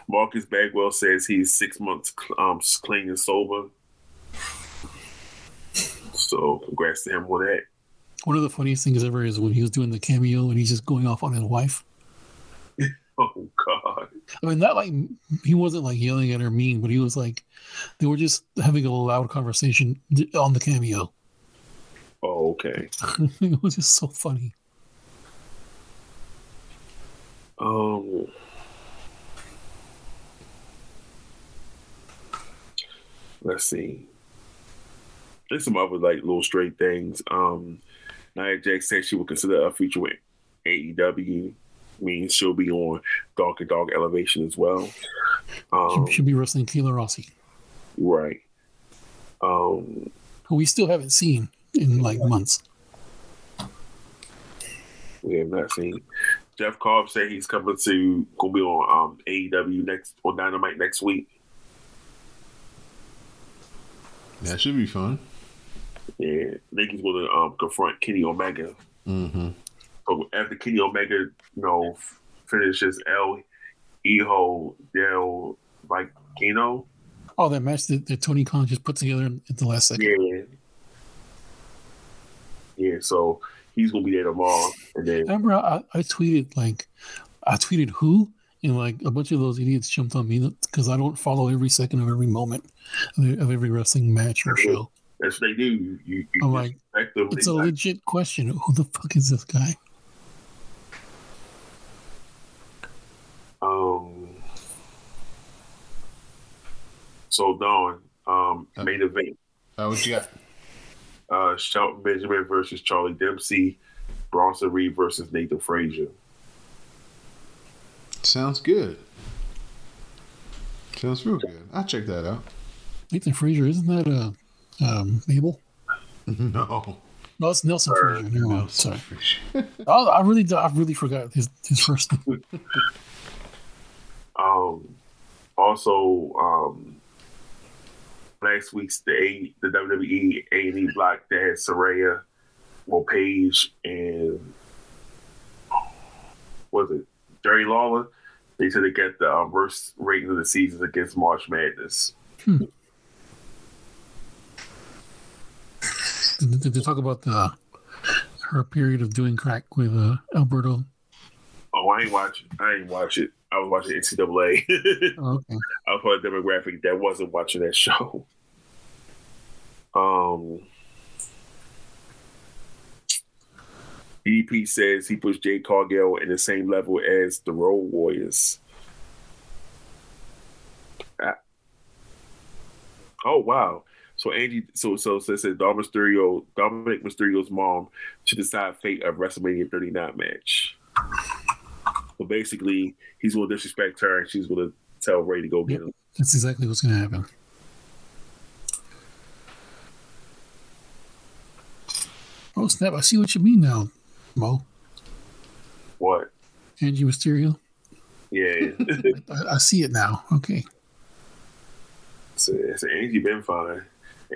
Marcus Bagwell says he's 6 months clean and sober. So congrats to him on that. One of the funniest things ever is when he was doing the cameo and he's just going off on his wife. Oh, God. I mean, not like he wasn't like yelling at her mean, but he was like, they were just having a loud conversation on the cameo. Oh, okay. It was just so funny. Let's see. There's some other like little straight things. Nia Jax said she would consider a feature with AEW. Means she'll be on Dark and Dark Elevation as well. She'll be wrestling Keela Rossi, right? Who we still haven't seen in like months. We have not seen. Jeff Cobb said he's coming to go be on AEW next or Dynamite next week. That should be fun. Yeah, Nikki's going to confront Kenny Omega. Mm-hmm. So after Kenny Omega, finishes El Hijo del Villano. Oh, that match that Tony Khan just put together at the last second. Yeah. So he's going to be there tomorrow. And then remember, I tweeted who, and like a bunch of those idiots jumped on me because I don't follow every second of every moment of every wrestling match or show. Yes, they do. You I'm like, it's a legit question. Who the fuck is this guy? So Dawn, main event. What you got? Shelton Benjamin versus Charlie Dempsey, Bronson Reed versus Nathan Frazier. Sounds good. Sounds real good. I'll check that out. Nathan Frazier, isn't that a Mabel? No, it's Nelson Frazier. No, sorry. I really forgot his first name. Also, last week's the WWE A&E block that had Saraya, Paige, and was it Jerry Lawler? They said they got the worst rating of the season against March Madness. Did they talk about her period of doing crack with Alberto? Oh, I ain't watch it. I was watching NCAA. Okay. I was part of the demographic that wasn't watching that show. EP says he puts Jade Cargill in the same level as the Road Warriors. Oh, wow. So Angie, so says Dominic Mysterio's mom to decide fate of WrestleMania 39 match. So basically, he's going to disrespect her, and she's going to tell Ray to go get him. That's exactly what's going to happen. Oh snap! I see what you mean now, Mo. What? Angie Mysterio. Yeah, I see it now. Okay. So Angie been fine.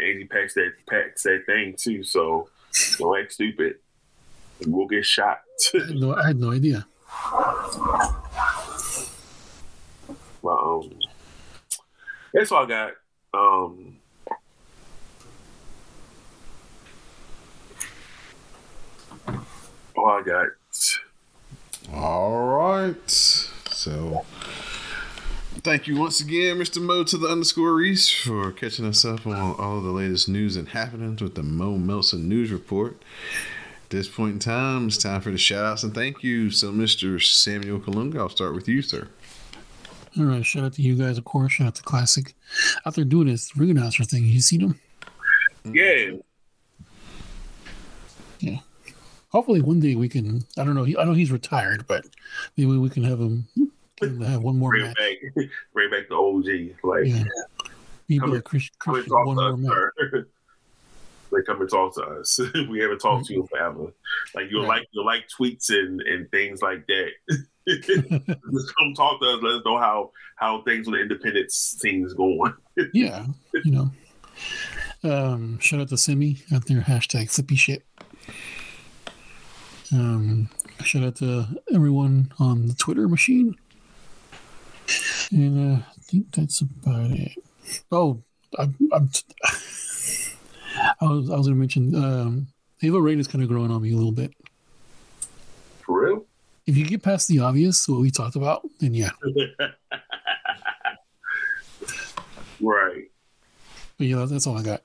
Angie packs that thing too, so don't act stupid. We'll get shot. I had no idea. Well, that's all I got. All I got. All right. So, thank you once again, Mr. Mo to the _ Reese, for catching us up on all of the latest news and happenings with the Mo Melson News Report. At this point in time, it's time for the shout outs and thank you. So, Mr. Samuel Kalunga, I'll start with you, sir. All right, shout out to you guys, of course. Shout out to Classic out there doing this ring announcer thing. You see them? Yeah. Yeah. Hopefully one day we can. I don't know. I know he's retired, but maybe we can have him have one more match. Bring back the OG. Like, yeah. Maybe Christian one more match. They come and talk to us. We haven't talked to you forever. Like you'll like tweets and things like that. Just come talk to us. Let us know how things with the independent scene's going. Yeah, you know. Shout out to Simi out there. Hashtag Sippy Shit. Shout out to everyone on the Twitter machine. And I think that's about it. Oh, I was going to mention Halo Raid is kind of growing on me a little bit. For real? If you get past the obvious, what we talked about, then yeah. Right. But yeah, that's all I got.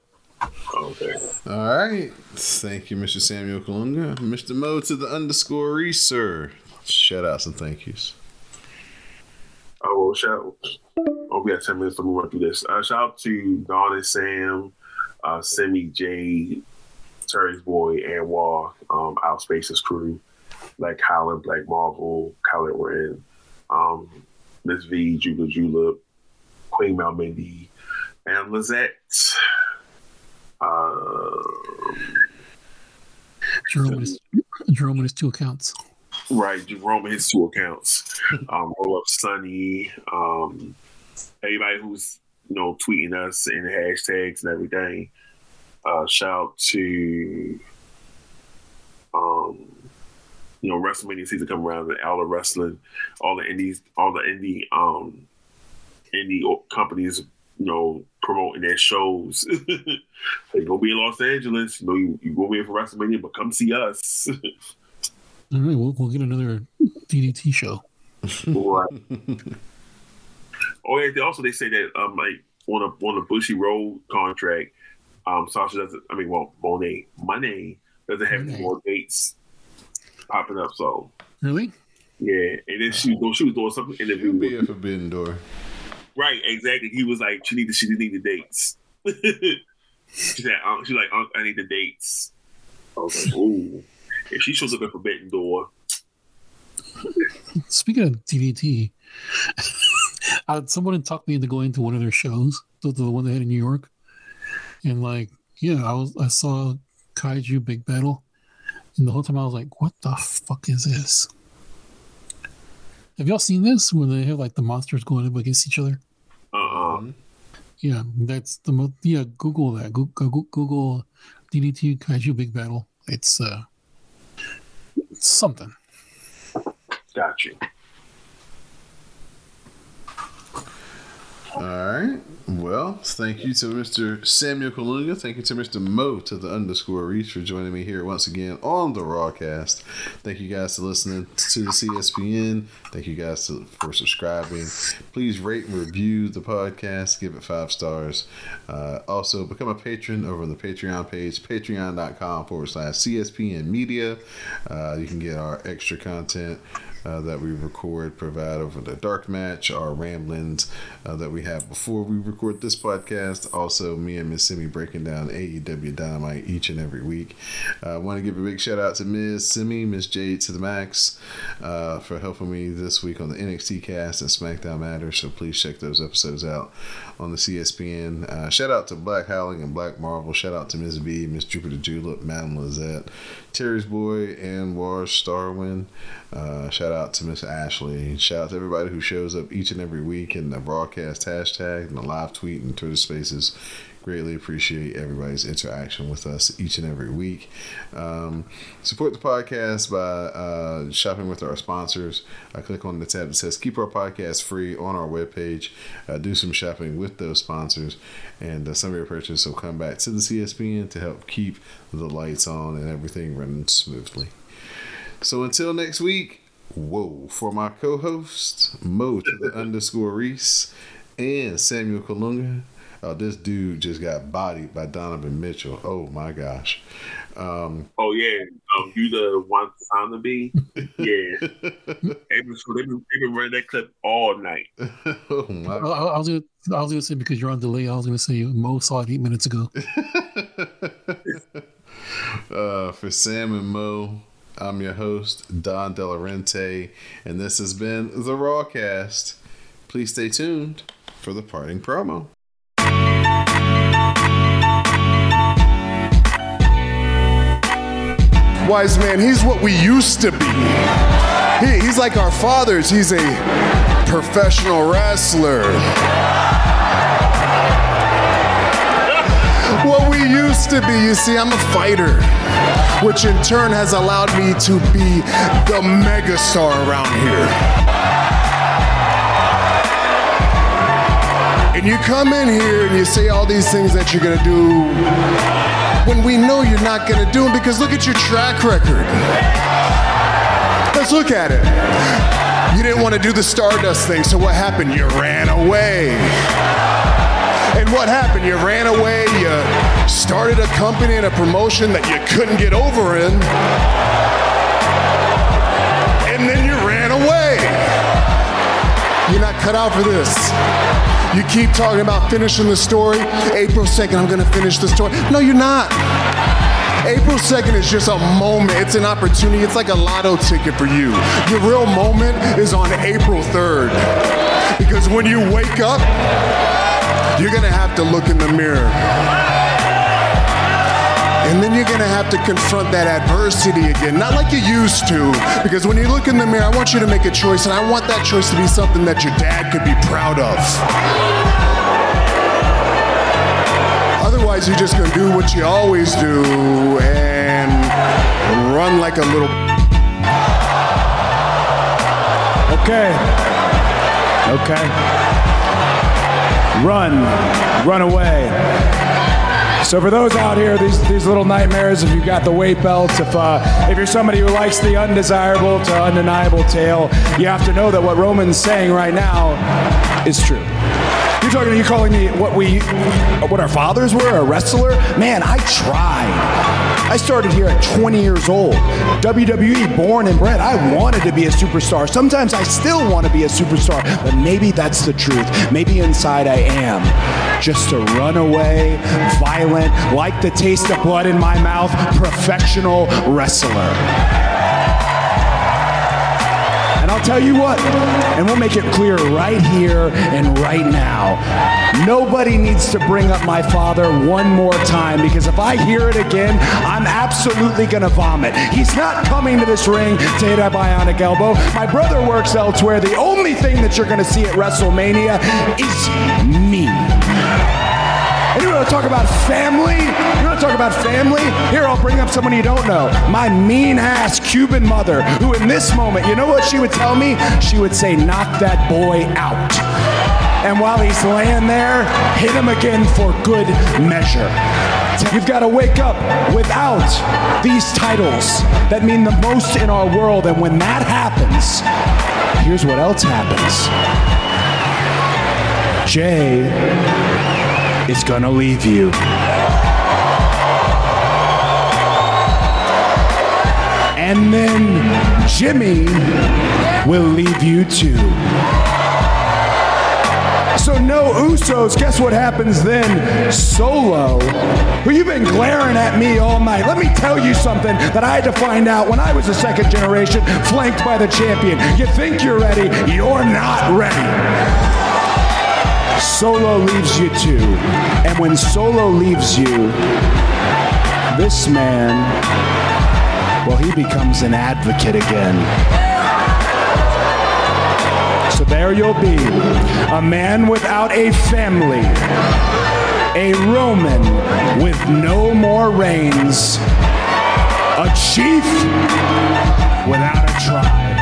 Okay. All right. Thank you, Mr. Samuel Kalunga. Mr. Mo to the underscore reeser. Shout outs and thank yous. Oh, well, shout out. Oh, we got 10 minutes to move on through this. Shout out to Don and Sam. Semi, Jay, Terry's Boy, and Wall, Out Spaces Crew, Black Howlin', Black Marvel, Khaled Wren, Miss V, Jula Jula, Queen Malmindy, and Lizette. Jerome and his two accounts. Right, Jerome and his two accounts. Roll Up Sunny, everybody who's tweeting us and hashtags and everything. Shout out to WrestleMania season coming around and all the wrestling, all the indie companies, promoting their shows. They're gonna be in Los Angeles. You go in for WrestleMania, but come see us. All right, we'll get another DDT show. Oh, yeah. They say that on a Bushy Road contract, Sasha doesn't. I mean, well, Monet doesn't have any more dates popping up. So really, yeah. And then she was doing something interview with a Forbidden Door. Right, exactly. He was like, she didn't need the dates. She said, she's like, Unc, I need the dates. I was like, ooh. If she shows up at Forbidden Door. Speaking of DDT. Someone had talked me into going to one of their shows, the one they had in New York, and I saw Kaiju Big Battle, and the whole time I was like, "What the fuck is this?" Have y'all seen this when they have the monsters going up against each other? Yeah, that's the most. Yeah, Google that. Google DDT Kaiju Big Battle. It's something. Gotcha. All right. Well, thank you to Mr. Samuel Kalunga. Thank you to Mr. Mo to the underscore reach for joining me here once again on the Rawcast. Thank you guys for listening to the CSPN. Thank you guys for subscribing. Please rate and review the podcast. Give it 5 stars. Also, become a patron over on the Patreon page, patreon.com/CSPN media. You can get our extra content that we record, provide over the Dark Match, our ramblings that we have before we record this podcast. Also, me and Miss Simi breaking down AEW Dynamite each and every week. I want to give a big shout out to Miss Simi, Miss Jade to the Max, for helping me this week on the NXT cast and SmackDown Matters. So please check those episodes out on the CSPN. Shout out to Black Howling and Black Marvel. Shout out to Miss B, Miss Jupiter Julep, Madame Lizette, Terry's Boy, and Wash Starwin. Shout out to Miss Ashley. Shout out to everybody who shows up each and every week in the broadcast hashtag and the live tweet and Twitter spaces. Greatly appreciate everybody's interaction with us each and every week. Support the podcast by shopping with our sponsors. Click on the tab that says Keep Our Podcast Free on our webpage. Do some shopping with those sponsors, and some of your purchases will come back to the CSPN to help keep the lights on and everything running smoothly. So until next week, whoa, for my co-host, Mo to the underscore Reese and Samuel Kalunga, Oh, this dude just got bodied by Donovan Mitchell. Oh my gosh. Oh yeah. You the one time to be? Yeah. they've been running that clip all night. Oh my. I was gonna say, because you're on delay, I was gonna say Mo saw it 8 minutes ago. For Sam and Mo, I'm your host, Don DeLorente, and this has been the Rawcast. Please stay tuned for the parting promo. Wise man, he's what we used to be. He's like our fathers. He's a professional wrestler. What we used to be, you see, I'm a fighter, which in turn has allowed me to be the megastar around here. And you come in here and you say all these things that you're gonna do when we know you're not gonna do them, because look at your track record. Let's look at it. You didn't want to do the Stardust thing, so what happened? You ran away. And what happened? You ran away, you started a company and a promotion that you couldn't get over in, and then you ran away. You're not cut out for this. You keep talking about finishing the story. April 2nd, I'm gonna finish the story. No, you're not. April 2nd is just a moment. It's an opportunity. It's like a lotto ticket for you. Your real moment is on April 3rd. Because when you wake up, you're gonna have to look in the mirror. And then you're gonna have to confront that adversity again. Not like you used to, because when you look in the mirror, I want you to make a choice, and I want that choice to be something that your dad could be proud of. Otherwise, you're just gonna do what you always do and run like a little. Okay. Run away. So for those out here, these little nightmares, if you've got the weight belts, if you're somebody who likes the undesirable to undeniable tale, you have to know that what Roman's saying right now is true. You're calling me what our fathers were, a wrestler? Man, I tried. I started here at 20 years old. WWE, born and bred. I wanted to be a superstar. Sometimes I still want to be a superstar, but maybe that's the truth. Maybe inside I am just a runaway, violent, like the taste of blood in my mouth, professional wrestler. I'll tell you what, and we'll make it clear right here and right now. Nobody needs to bring up my father one more time, because if I hear it again, I'm absolutely gonna vomit. He's not coming to this ring to hit a bionic elbow. My brother works elsewhere. The only thing that you're gonna see at WrestleMania is me. And you want to talk about family? Here, I'll bring up someone you don't know. My mean-ass Cuban mother, who in this moment, you know what she would tell me? She would say, knock that boy out. And while he's laying there, hit him again for good measure. You've got to wake up without these titles that mean the most in our world. And when that happens, here's what else happens. Jay is gonna leave you. And then Jimmy will leave you too. So no Usos, guess what happens then? Solo, who you've been glaring at me all night. Let me tell you something that I had to find out when I was a second generation, flanked by the champion. You think you're ready, you're not ready. Solo leaves you too. And when Solo leaves you, this man, well, he becomes an advocate again. So there you'll be, a man without a family, a Roman with no more reigns, a chief without a tribe.